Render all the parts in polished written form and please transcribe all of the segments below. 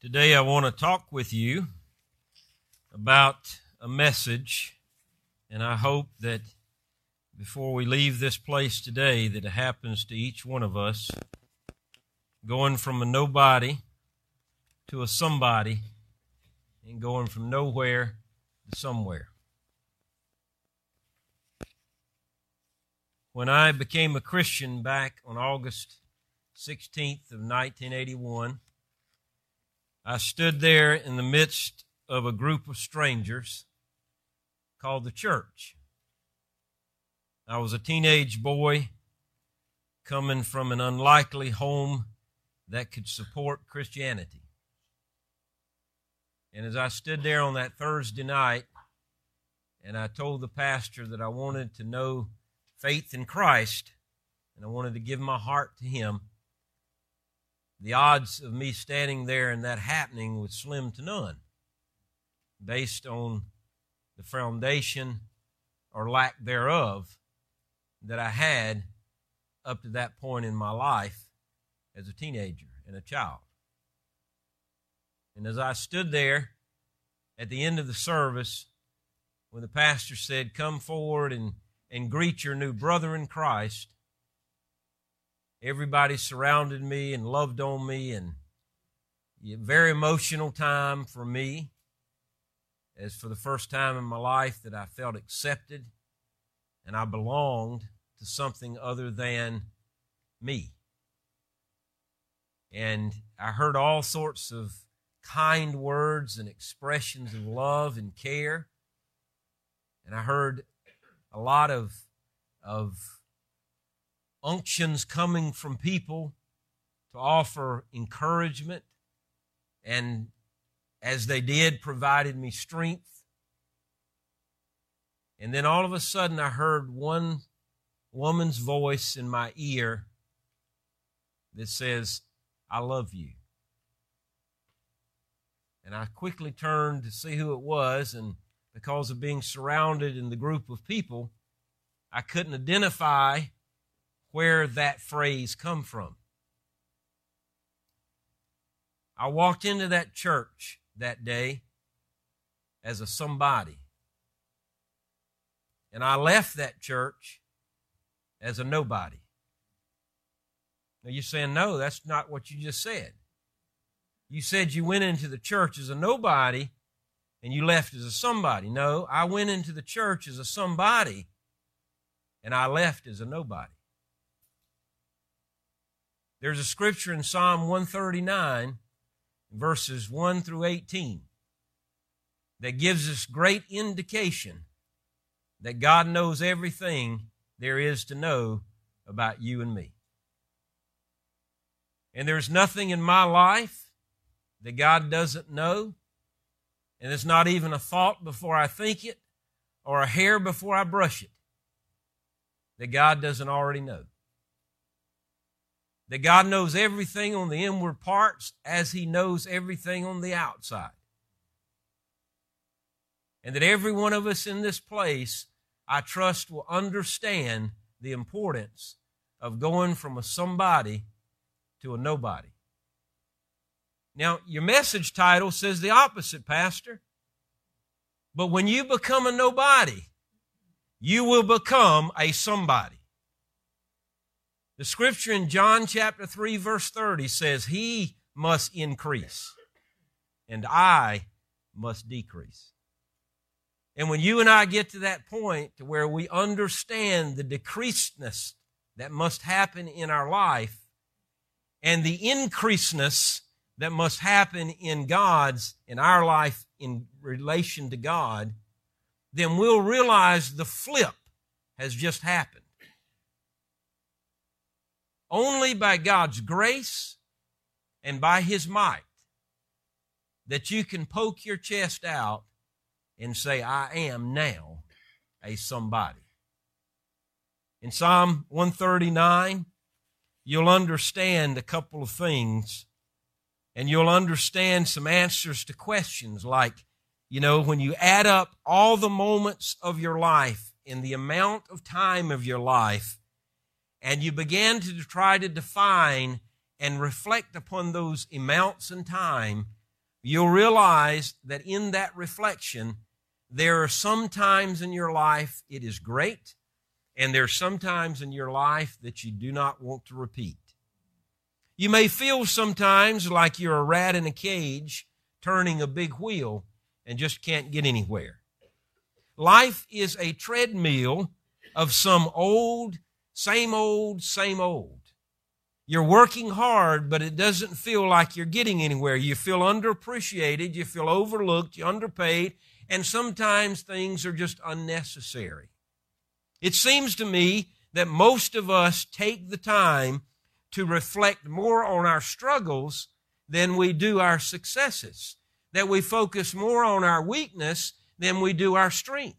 Today I want to talk with you about a message, and I hope that before we leave this place today that it happens to each one of us, going from a nobody to a somebody and going from nowhere to somewhere. When I became a Christian back on August 16th of 1981, I stood there in the midst of a group of strangers called the church. I was a teenage boy coming from an unlikely home that could support Christianity. And as I stood there on that Thursday night, and I told the pastor that I wanted to know faith in Christ, and I wanted to give my heart to him, the odds of me standing there and that happening was slim to none, based on the foundation or lack thereof that I had up to that point in my life as a teenager and a child. And as I stood there at the end of the service, when the pastor said, "Come forward and greet your new brother in Christ," everybody surrounded me and loved on me, and a very emotional time for me, as for the first time in my life that I felt accepted and I belonged to something other than me. And I heard all sorts of kind words and expressions of love and care, and I heard a lot of unctions coming from people to offer encouragement, and as they did, provided me strength. And then all of a sudden I heard one woman's voice in my ear that says, "I love you." And I quickly turned to see who it was, and because of being surrounded in the group of people, I couldn't identify where that phrase come from. I walked into that church that day as a somebody, and I left that church as a nobody. Now you're saying, "No, that's not what you just said. You said you went into the church as a nobody and you left as a somebody." No, I went into the church as a somebody and I left as a nobody. There's a scripture in Psalm 139, verses 1 through 18, that gives us great indication that God knows everything there is to know about you and me. And there's nothing in my life that God doesn't know, and it's not even a thought before I think it or a hair before I brush it that God doesn't already know. That God knows everything on the inward parts as He knows everything on the outside. And that every one of us in this place, I trust, will understand the importance of going from a somebody to a nobody. Now, your message title says the opposite, Pastor. But when you become a nobody, you will become a somebody. The scripture in John chapter 3, verse 30 says, "He must increase, and I must decrease." And when you and I get to that point to where we understand the decreasedness that must happen in our life and the increasedness that must happen in God's, in our life in relation to God, then we'll realize the flip has just happened. Only by God's grace and by His might that you can poke your chest out and say, "I am now a somebody." In Psalm 139, you'll understand a couple of things, and you'll understand some answers to questions like, when you add up all the moments of your life and the amount of time of your life, and you began to try to define and reflect upon those amounts and time, you'll realize that in that reflection, there are some times in your life it is great, and there are some times in your life that you do not want to repeat. You may feel sometimes like you're a rat in a cage turning a big wheel and just can't get anywhere. Life is a treadmill of some old, same old, same old. You're working hard, but it doesn't feel like you're getting anywhere. You feel underappreciated, you feel overlooked, you're underpaid, and sometimes things are just unnecessary. It seems to me that most of us take the time to reflect more on our struggles than we do our successes, that we focus more on our weakness than we do our strength.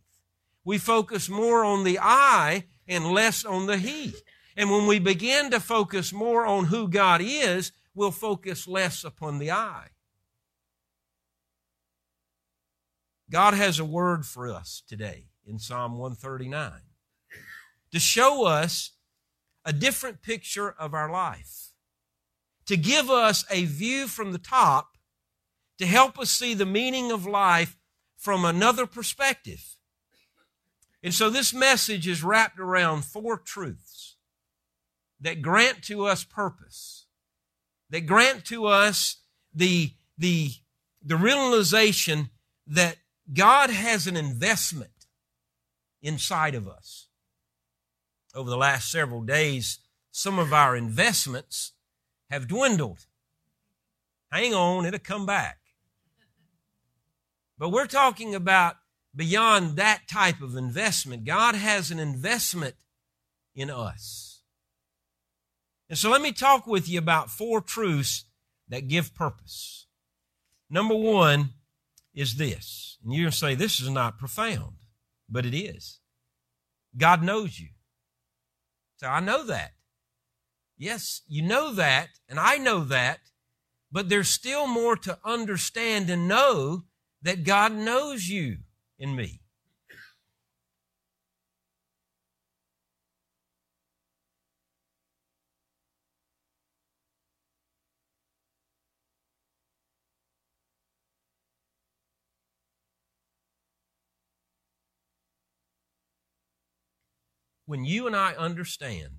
We focus more on the I and less on the he. And when we begin to focus more on who God is, we'll focus less upon the I. God has a word for us today in Psalm 139 to show us a different picture of our life, to give us a view from the top, to help us see the meaning of life from another perspective. And so this message is wrapped around four truths that grant to us purpose, that grant to us the realization that God has an investment inside of us. Over the last several days, some of our investments have dwindled. Hang on, it'll come back. But we're talking about beyond that type of investment. God has an investment in us. And so let me talk with you about four truths that give purpose. Number one is this, and you're going to say, this is not profound, but it is. God knows you. So I know that. Yes, you know that, and I know that, but there's still more to understand and know that God knows you and me. When you and I understand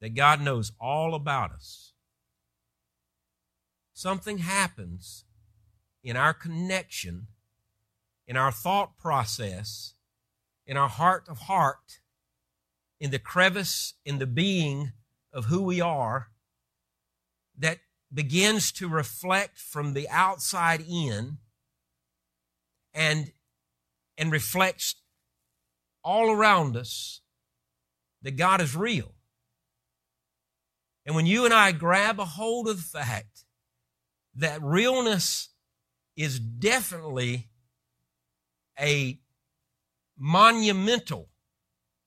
that God knows all about us, something happens in our connection, in our thought process, in our heart of heart, in the crevice, in the being of who we are, that begins to reflect from the outside in and reflects all around us that God is real. And when you and I grab a hold of the fact that realness is definitely a monumental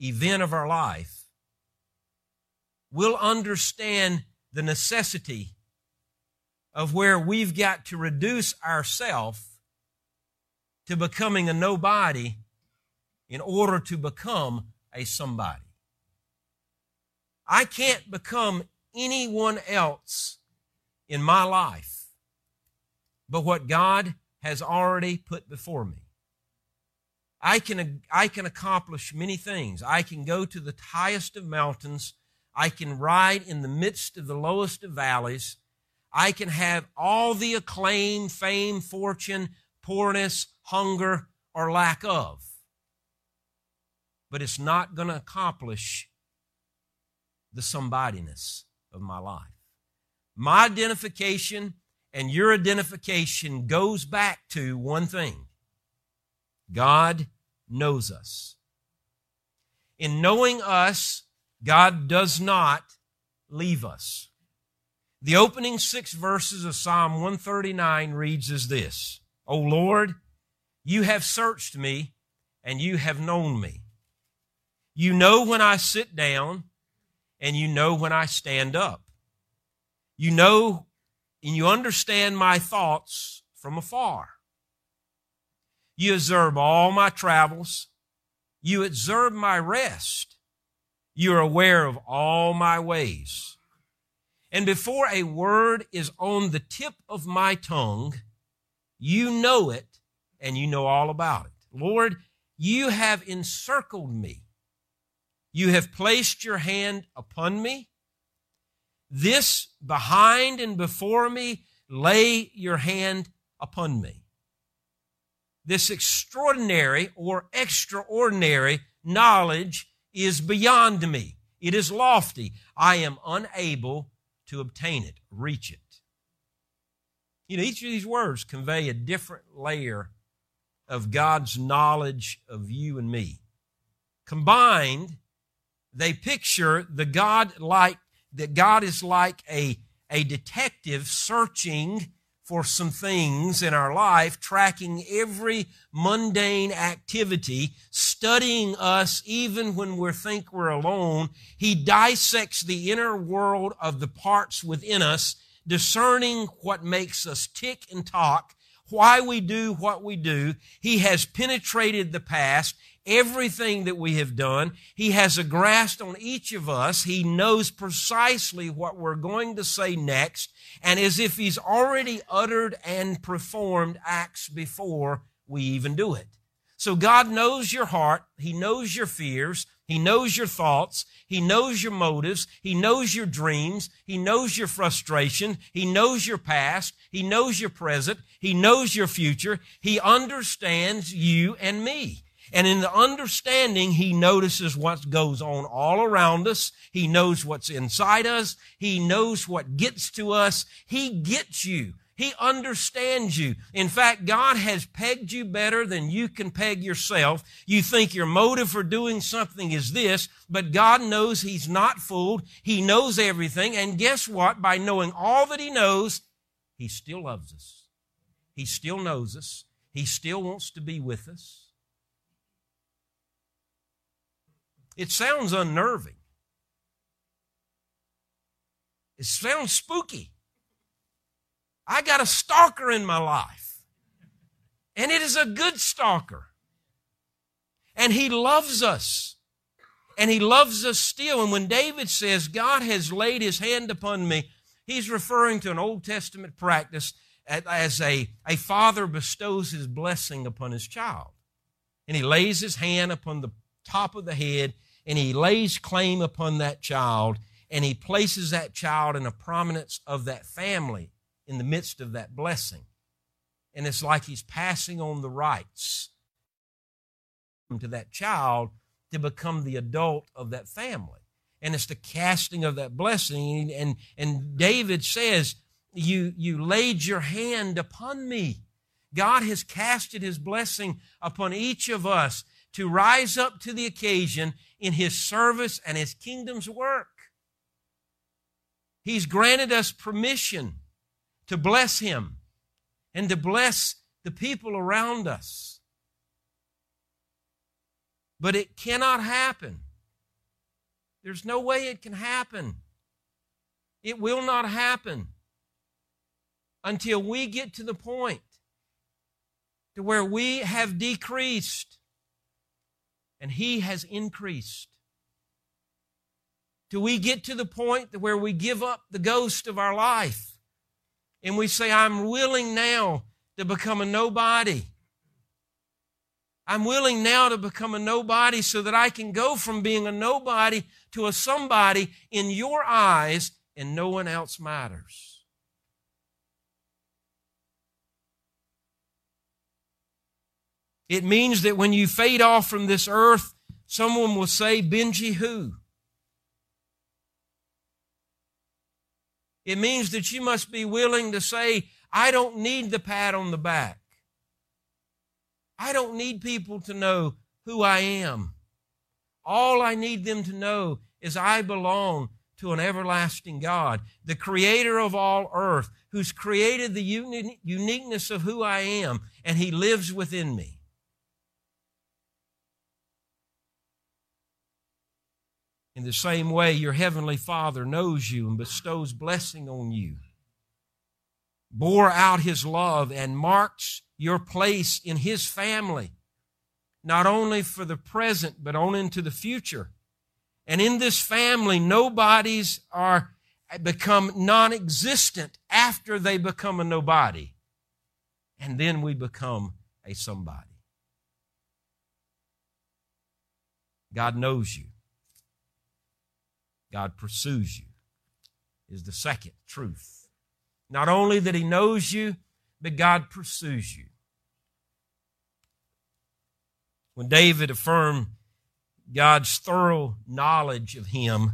event of our life, we'll understand the necessity of where we've got to reduce ourselves to becoming a nobody in order to become a somebody. I can't become anyone else in my life but what God has already put before me. I can accomplish many things. I can go to the highest of mountains. I can ride in the midst of the lowest of valleys. I can have all the acclaim, fame, fortune, poorness, hunger, or lack of. But it's not going to accomplish the somebodiness of my life. My identification and your identification goes back to one thing. God knows us. In knowing us, God does not leave us. The opening 6 verses of Psalm 139 reads as this, O Lord, you have searched me and you have known me. You know when I sit down, and you know when I stand up. You know and you understand my thoughts from afar. You observe all my travels. You observe my rest. You are aware of all my ways. And before a word is on the tip of my tongue, you know it, and you know all about it. Lord, you have encircled me. You have placed your hand upon me. This behind and before me, lay your hand upon me. This extraordinary or extraordinary knowledge is beyond me. It is lofty. I am unable to obtain it, reach it. You know, each of these words convey a different layer of God's knowledge of you and me. Combined, they picture that God is like a detective searching for some things in our life, tracking every mundane activity, studying us even when we think we're alone. He dissects the inner world of the parts within us, discerning what makes us tick and talk, why we do what we do. He has penetrated the past, everything that we have done. He has a grasp on each of us. He knows precisely what we're going to say next, and as if he's already uttered and performed acts before we even do it. So God knows your heart. He knows your fears. He knows your thoughts. He knows your motives. He knows your dreams. He knows your frustration. He knows your past. He knows your present. He knows your future. He understands you and me. And in the understanding, he notices what goes on all around us. He knows what's inside us. He knows what gets to us. He gets you. He understands you. In fact, God has pegged you better than you can peg yourself. You think your motive for doing something is this, but God knows he's not fooled. He knows everything. And guess what? By knowing all that he knows, he still loves us. He still knows us. He still wants to be with us. It sounds unnerving. It sounds spooky. I got a stalker in my life, and it is a good stalker. And he loves us, and he loves us still. And when David says, God has laid his hand upon me, he's referring to an Old Testament practice as a father bestows his blessing upon his child. And he lays his hand upon the top of the head, and he lays claim upon that child, and he places that child in a prominence of that family in the midst of that blessing. And it's like he's passing on the rights to that child to become the adult of that family. And it's the casting of that blessing. And David says, you laid your hand upon me. God has casted his blessing upon each of us to rise up to the occasion in his service and his kingdom's work. He's granted us permission to bless him and to bless the people around us. But it cannot happen. There's no way it can happen. It will not happen until we get to the point to where we have decreased and he has increased. Do we get to the point where we give up the ghost of our life and we say, I'm willing now to become a nobody. I'm willing now to become a nobody so that I can go from being a nobody to a somebody in your eyes, and no one else matters. It means that when you fade off from this earth, someone will say, Benji who? It means that you must be willing to say, I don't need the pat on the back. I don't need people to know who I am. All I need them to know is I belong to an everlasting God, the creator of all earth, who's created the uniqueness of who I am, and he lives within me. In the same way, your heavenly Father knows you and bestows blessing on you, bore out his love, and marks your place in his family, not only for the present, but on into the future. And in this family, nobodies are become non-existent after they become a nobody. And then we become a somebody. God knows you. God pursues you is the second truth. Not only that He knows you, but God pursues you. When David affirmed God's thorough knowledge of him,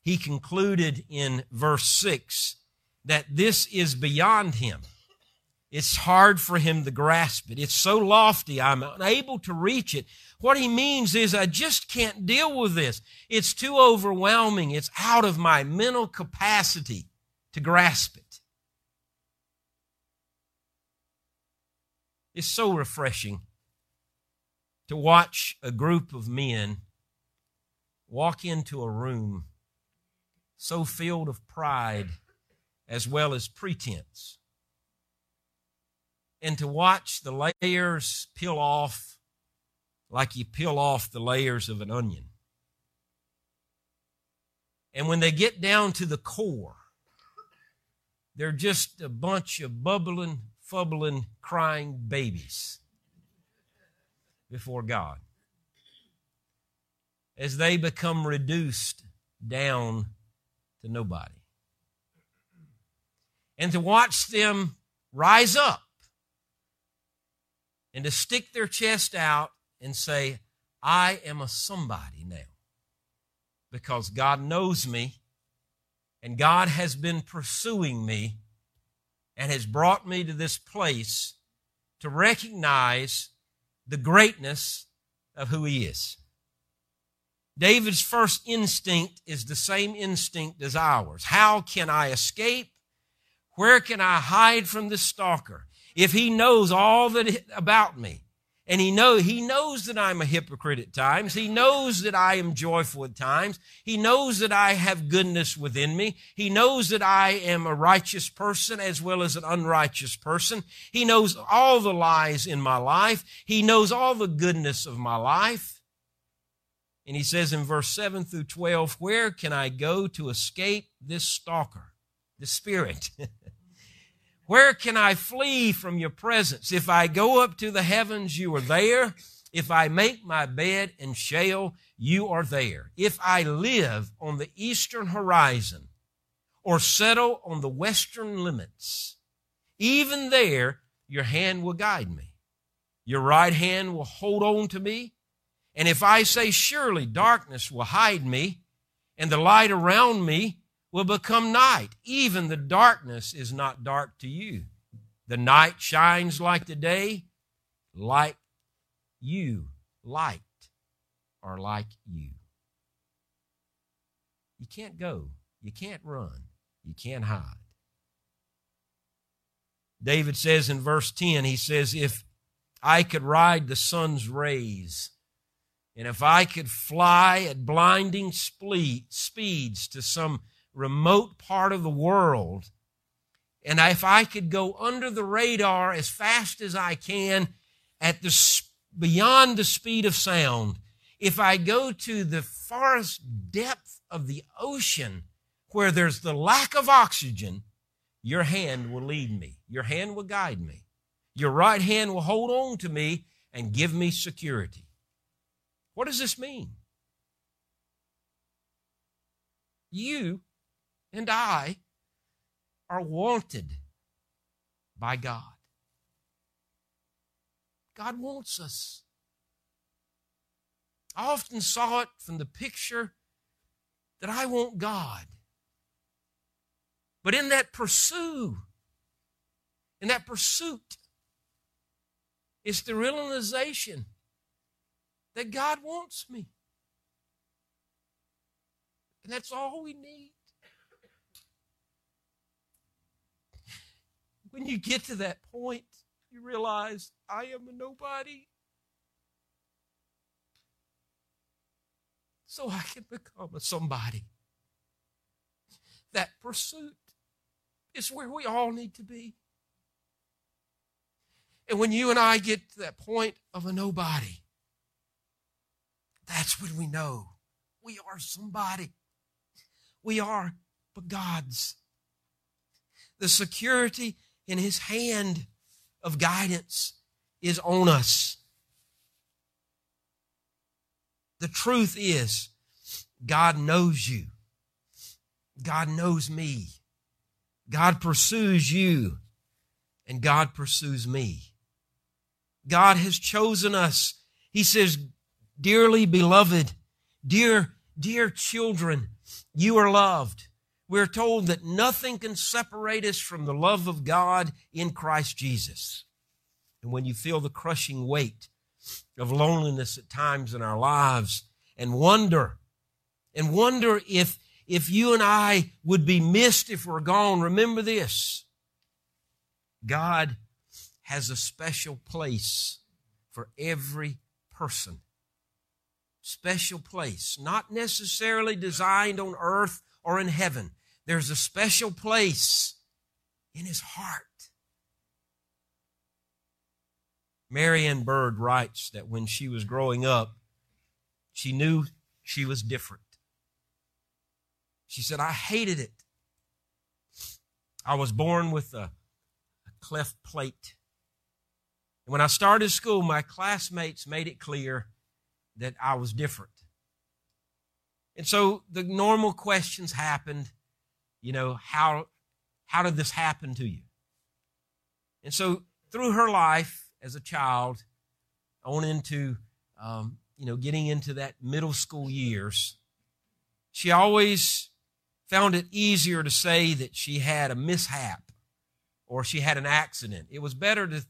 he concluded in verse 6 that this is beyond him. It's hard for him to grasp it. It's so lofty, I'm unable to reach it. What he means is, I just can't deal with this. It's too overwhelming. It's out of my mental capacity to grasp it. It's so refreshing to watch a group of men walk into a room so filled of pride as well as pretense, and to watch the layers peel off like you peel off the layers of an onion. And when they get down to the core, they're just a bunch of bubbling, fubbling, crying babies before God, as they become reduced down to nobody. And to watch them rise up and to stick their chest out and say, I am a somebody now because God knows me and God has been pursuing me and has brought me to this place to recognize the greatness of who He is. David's first instinct is the same instinct as ours. How can I escape? Where can I hide from this stalker? If he knows all that about me, and he knows that I'm a hypocrite at times, he knows that I am joyful at times, he knows that I have goodness within me, he knows that I am a righteous person as well as an unrighteous person, he knows all the lies in my life, he knows all the goodness of my life. And he says in verse 7 through 12, where can I go to escape this stalker, this spirit? Where can I flee from your presence? If I go up to the heavens, you are there. If I make my bed in Sheol, you are there. If I live on the eastern horizon or settle on the western limits, even there your hand will guide me. Your right hand will hold on to me. And if I say, surely darkness will hide me, and the light around me will become night. Even the darkness is not dark to you. The night shines like the day, like you, light, or like you. You can't go. You can't run. You can't hide. David says in verse 10, he says, if I could ride the sun's rays, and if I could fly at blinding speeds to some remote part of the world, and if I could go under the radar as fast as I can at beyond the speed of sound, if I go to the farthest depth of the ocean where there's the lack of oxygen, your hand will lead me. Your hand will guide me. Your right hand will hold on to me and give me security. What does this mean? You and I are wanted by God. God wants us. I often saw it from the picture that I want God. But in that pursuit, it's the realization that God wants me. And that's all we need. When you get to that point, you realize, I am a nobody, so I can become a somebody. That pursuit is where we all need to be. And when you and I get to that point of a nobody, that's when we know we are somebody. We are but God's. The security in his hand of guidance is on us. The truth is, God knows you. God knows me. God pursues you, and God pursues me. God has chosen us. He says, dearly beloved, dear children, you are loved. We're told that nothing can separate us from the love of God in Christ Jesus. And when you feel the crushing weight of loneliness at times in our lives and wonder if you and I would be missed if we're gone, remember this. God has a special place for every person. Special place, not necessarily designed on earth or in heaven. There's a special place in his heart. Mary Ann Bird writes that when she was growing up, she knew she was different. She said, I hated it. I was born with a cleft plate. And when I started school, my classmates made it clear that I was different. And so the normal questions happened, how did this happen to you? And so through her life as a child, on into, getting into that middle school years, she always found it easier to say that she had a mishap or she had an accident. It was better to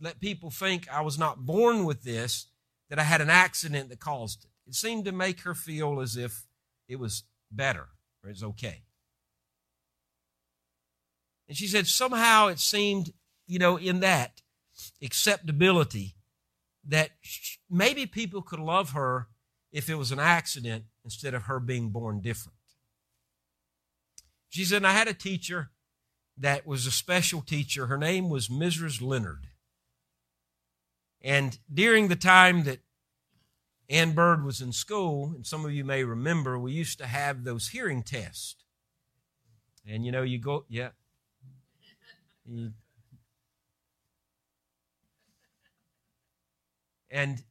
let people think I was not born with this, that I had an accident that caused it. It seemed to make her feel as if it was better or it's okay. And she said somehow it seemed, in that acceptability that maybe people could love her if it was an accident instead of her being born different. She said, I had a teacher that was a special teacher. Her name was Mrs. Leonard. And during the time that Ann Bird was in school, and some of you may remember, we used to have those hearing tests. And you go, yeah. And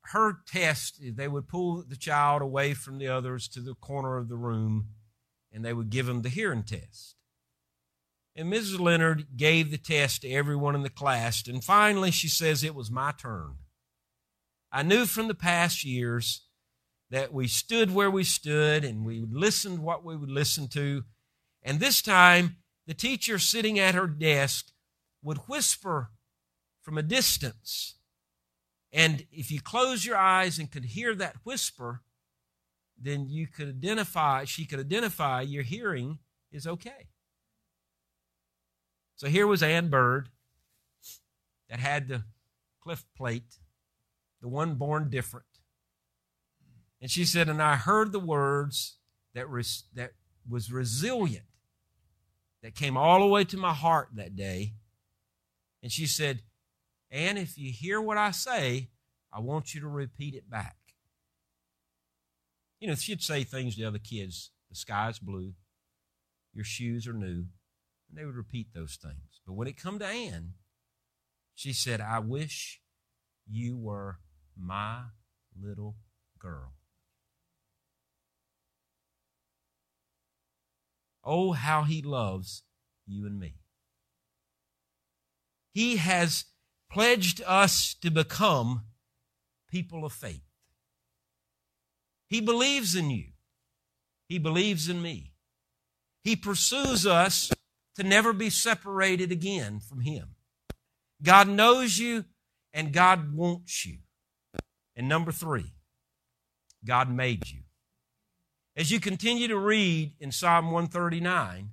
her test, they would pull the child away from the others to the corner of the room, and they would give him the hearing test. And Mrs. Leonard gave the test to everyone in the class, and finally she says, it was my turn. I knew from the past years that we stood where we stood and we listened what we would listen to. And this time, the teacher sitting at her desk would whisper from a distance. And if you close your eyes and could hear that whisper, then she could identify your hearing is okay. So here was Ann Bird that had the cleft plate, the one born different. And she said, and I heard the words that was resilient, that came all the way to my heart that day. And she said, Ann, if you hear what I say, I want you to repeat it back. She'd say things to the other kids, the sky's blue, your shoes are new, and they would repeat those things. But when it come to Ann, she said, I wish you were my little girl. Oh, how he loves you and me. He has pledged us to become people of faith. He believes in you. He believes in me. He pursues us to never be separated again from him. God knows you. And God wants you. And number 3, God made you. As you continue to read in Psalm 139,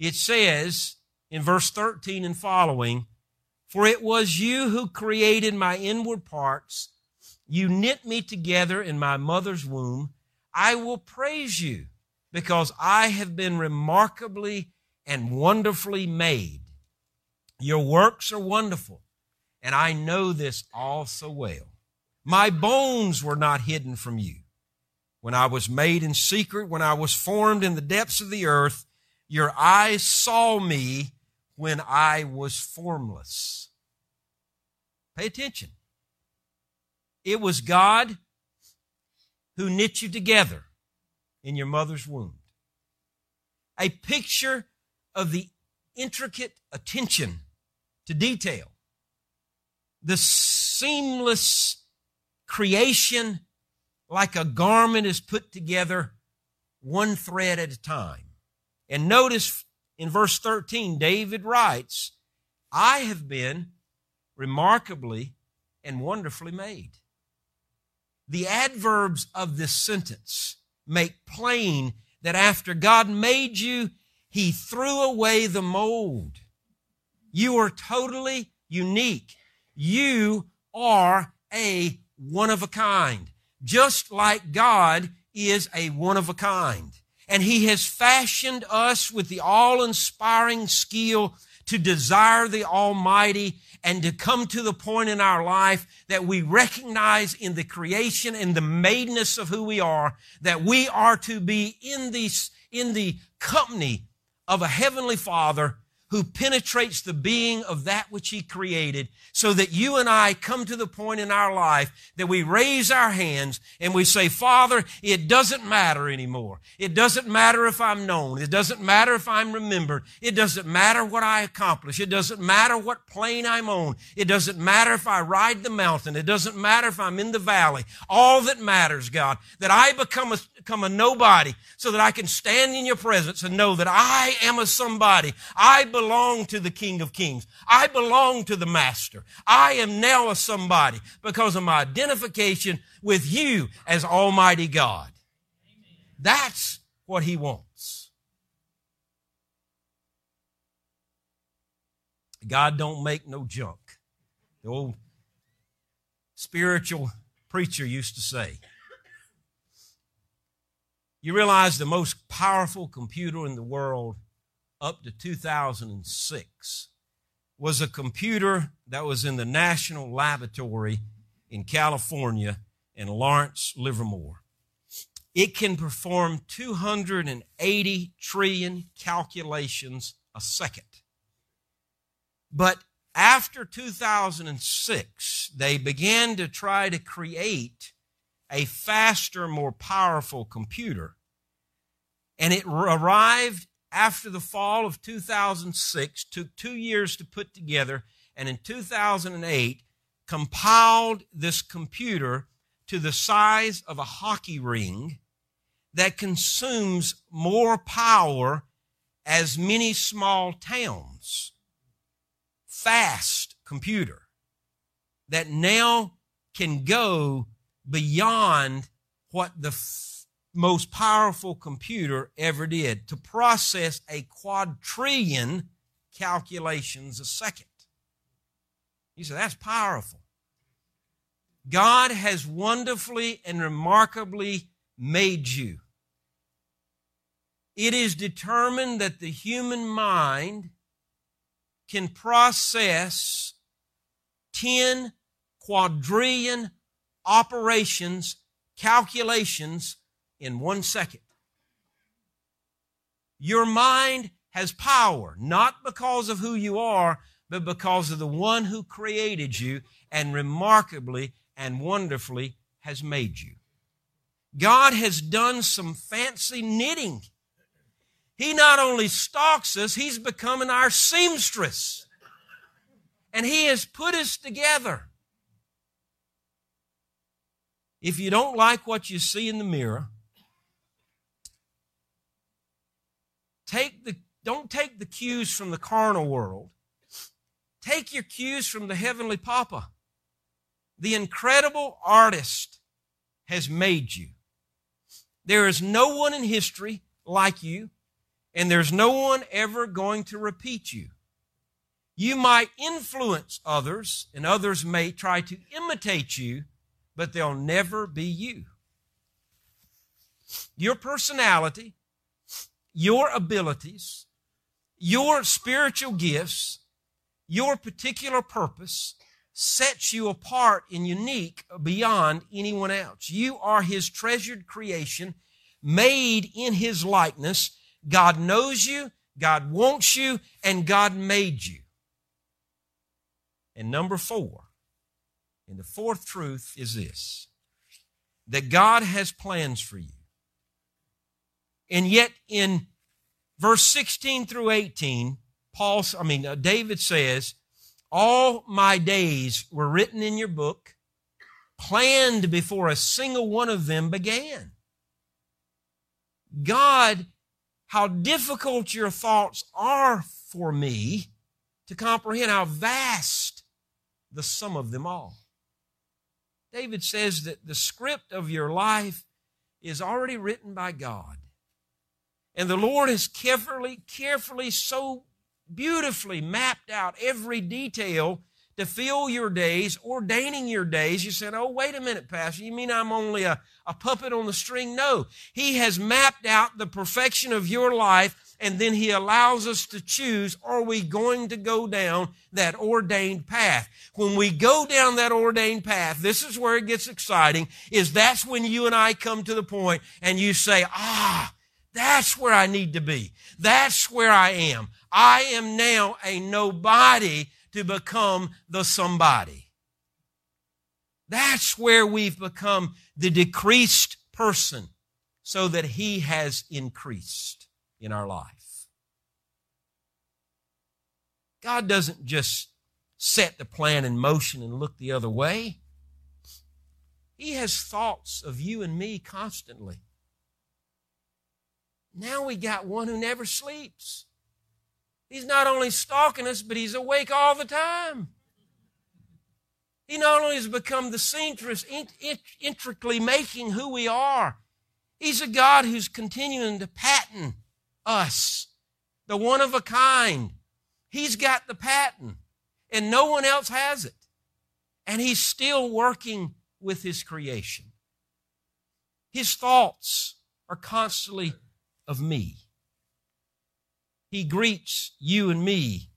it says in verse 13 and following, for it was you who created my inward parts. You knit me together in my mother's womb. I will praise you because I have been remarkably and wonderfully made. Your works are wonderful. And I know this all so well. My bones were not hidden from you When I was made in secret, when I was formed in the depths of the earth, your eyes saw me when I was formless. Pay attention. It was God who knit you together in your mother's womb. A picture of the intricate attention to detail, the seamless creation like a garment is put together one thread at a time. And notice in verse 13, David writes, I have been remarkably and wonderfully made. The adverbs of this sentence make plain that after God made you, He threw away the mold. You are totally unique. You are a one of a kind, just like God is a one of a kind. And He has fashioned us with the all-inspiring skill to desire the Almighty and to come to the point in our life that we recognize in the creation and the madness of who we are, that we are to be in the company of a heavenly Father who penetrates the being of that which He created, so that you and I come to the point in our life that we raise our hands and we say, Father, it doesn't matter anymore. It doesn't matter if I'm known. It doesn't matter if I'm remembered. It doesn't matter what I accomplish. It doesn't matter what plane I'm on. It doesn't matter if I ride the mountain. It doesn't matter if I'm in the valley. All that matters, God, that I become a nobody so that I can stand in your presence and know that I am a somebody. I belong to the King of Kings. I belong to the Master. I am now a somebody because of my identification with you as Almighty God. Amen. That's what He wants. God don't make no junk. The old spiritual preacher used to say, you realize the most powerful computer in the world up to 2006 was a computer that was in the National Laboratory in California in Lawrence Livermore. It can perform 280 trillion calculations a second. But after 2006, they began to try to create a faster, more powerful computer. And it arrived after the fall of 2006, took 2 years to put together, and in 2008, compiled this computer to the size of a hockey ring that consumes more power as many small towns. Fast computer that now can go beyond what the most powerful computer ever did, to process a quadrillion calculations a second. You say, that's powerful. God has wonderfully and remarkably made you. It is determined that the human mind can process 10 quadrillion calculations in 1 second. Your mind has power, not because of who you are, but because of the one who created you and remarkably and wonderfully has made you. God has done some fancy knitting. He not only stalks us, He's becoming our seamstress. And He has put us together. If you don't like what you see in the mirror, Don't take the cues from the carnal world. Take your cues from the heavenly Papa. The incredible artist has made you. There is no one in history like you, and there's no one ever going to repeat you. You might influence others, and others may try to imitate you, but they'll never be you. Your personality, your abilities, your spiritual gifts, your particular purpose, sets you apart and unique beyond anyone else. You are His treasured creation, made in His likeness. God knows you, God wants you, and God made you. And number four, and the fourth truth is this, that God has plans for you. And yet in verse 16 through 18, David says, all my days were written in your book, planned before a single one of them began. God, how difficult your thoughts are for me to comprehend, how vast the sum of them all. David says that the script of your life is already written by God. And the Lord has carefully, so beautifully mapped out every detail to fill your days, ordaining your days. You said, oh, wait a minute, Pastor, you mean I'm only a puppet on the string? No, He has mapped out the perfection of your life, and then He allows us to choose, are we going to go down that ordained path? When we go down that ordained path, this is where it gets exciting, is that's when you and I come to the point and you say, that's where I need to be. That's where I am. I am now a nobody to become the somebody. That's where we've become the decreased person so that He has increased in our life. God doesn't just set the plan in motion and look the other way. He has thoughts of you and me constantly. Now we got one who never sleeps. He's not only stalking us, but He's awake all the time. He not only has become the seamstress, intricately making who we are, He's a God who's continuing to patent us, the one of a kind. He's got the patent, and no one else has it. And He's still working with His creation. His thoughts are constantly of me. He greets you and me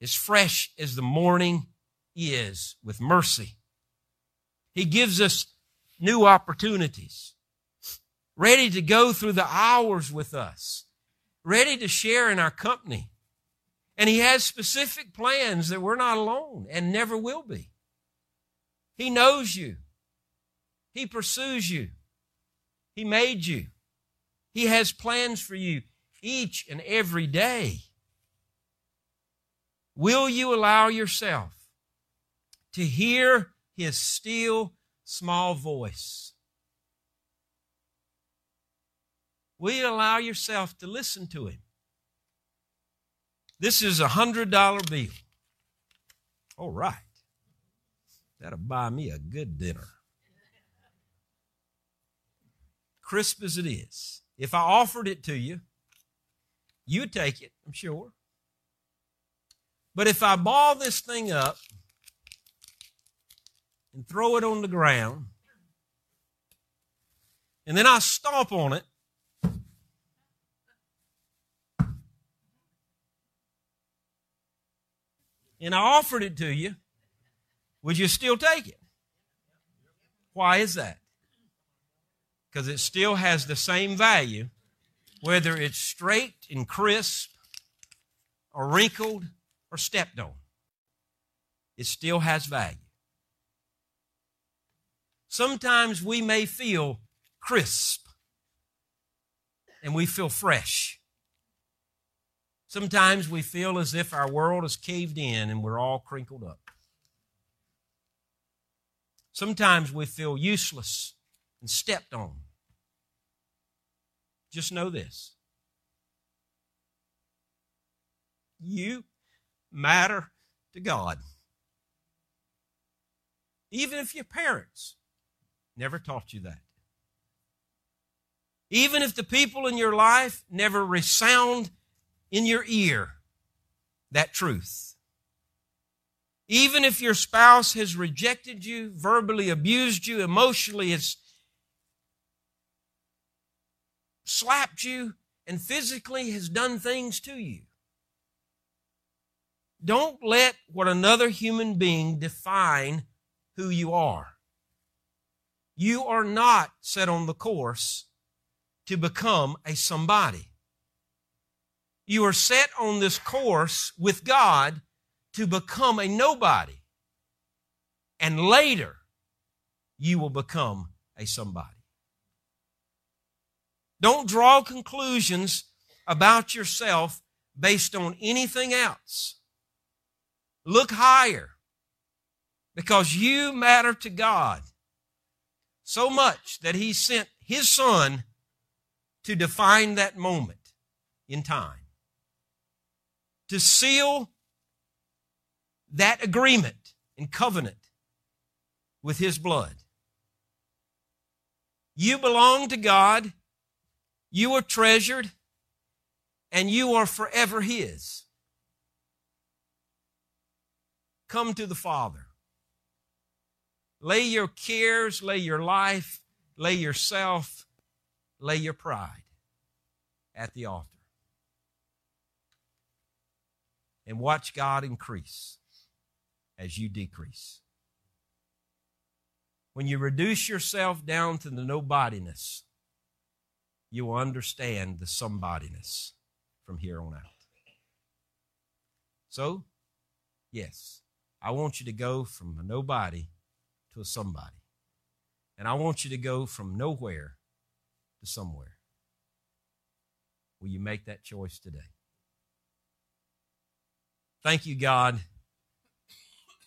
as fresh as the morning is with mercy. He gives us new opportunities, ready to go through the hours with us, ready to share in our company. And He has specific plans that we're not alone and never will be. He knows you. He pursues you. He made you. He has plans for you each and every day. Will you allow yourself to hear His still, small voice? Will you allow yourself to listen to Him? This is $100 bill. All right. That'll buy me a good dinner. Crisp as it is. If I offered it to you, you'd take it, I'm sure. But if I ball this thing up and throw it on the ground, and then I stomp on it, and I offered it to you, would you still take it? Why is that? Because it still has the same value, whether it's straight and crisp or wrinkled or stepped on. It still has value. Sometimes we may feel crisp and we feel fresh. Sometimes we feel as if our world is caved in and we're all crinkled up. Sometimes we feel useless and stepped on. Just know this. You matter to God. Even if your parents never taught you that. Even if the people in your life never resound in your ear that truth. Even if your spouse has rejected you, verbally abused you, emotionally has slapped you, and physically has done things to you. Don't let what another human being define who you are. You are not set on the course to become a somebody. You are set on this course with God to become a nobody. And later, you will become a somebody. Don't draw conclusions about yourself based on anything else. Look higher, because you matter to God so much that He sent His Son to define that moment in time, to seal that agreement and covenant with His blood. You belong to God, you are treasured, and you are forever His. Come to the Father. Lay your cares, lay your life, lay yourself, lay your pride at the altar. And watch God increase as you decrease. When you reduce yourself down to the nobodiness, you will understand the somebodiness from here on out. So, yes, I want you to go from a nobody to a somebody. And I want you to go from nowhere to somewhere. Will you make that choice today? Thank you, God,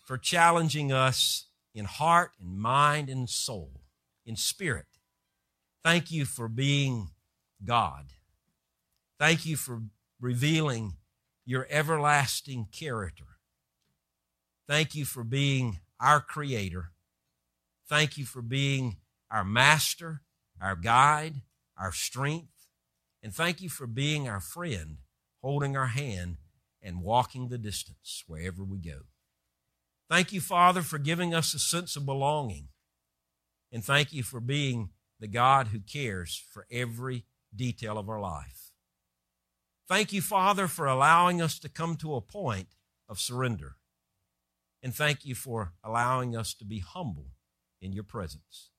for challenging us in heart, in mind, in soul, in spirit. Thank you for being God. Thank you for revealing your everlasting character. Thank you for being our Creator. Thank you for being our Master, our Guide, our Strength. And thank you for being our friend, holding our hand and walking the distance wherever we go. Thank you, Father, for giving us a sense of belonging. And thank you for being the God who cares for every detail of our life. Thank you, Father, for allowing us to come to a point of surrender. And thank you for allowing us to be humble in your presence.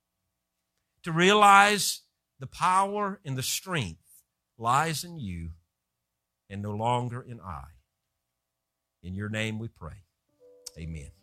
To realize the power and the strength lies in you and no longer in I. In your name we pray. Amen.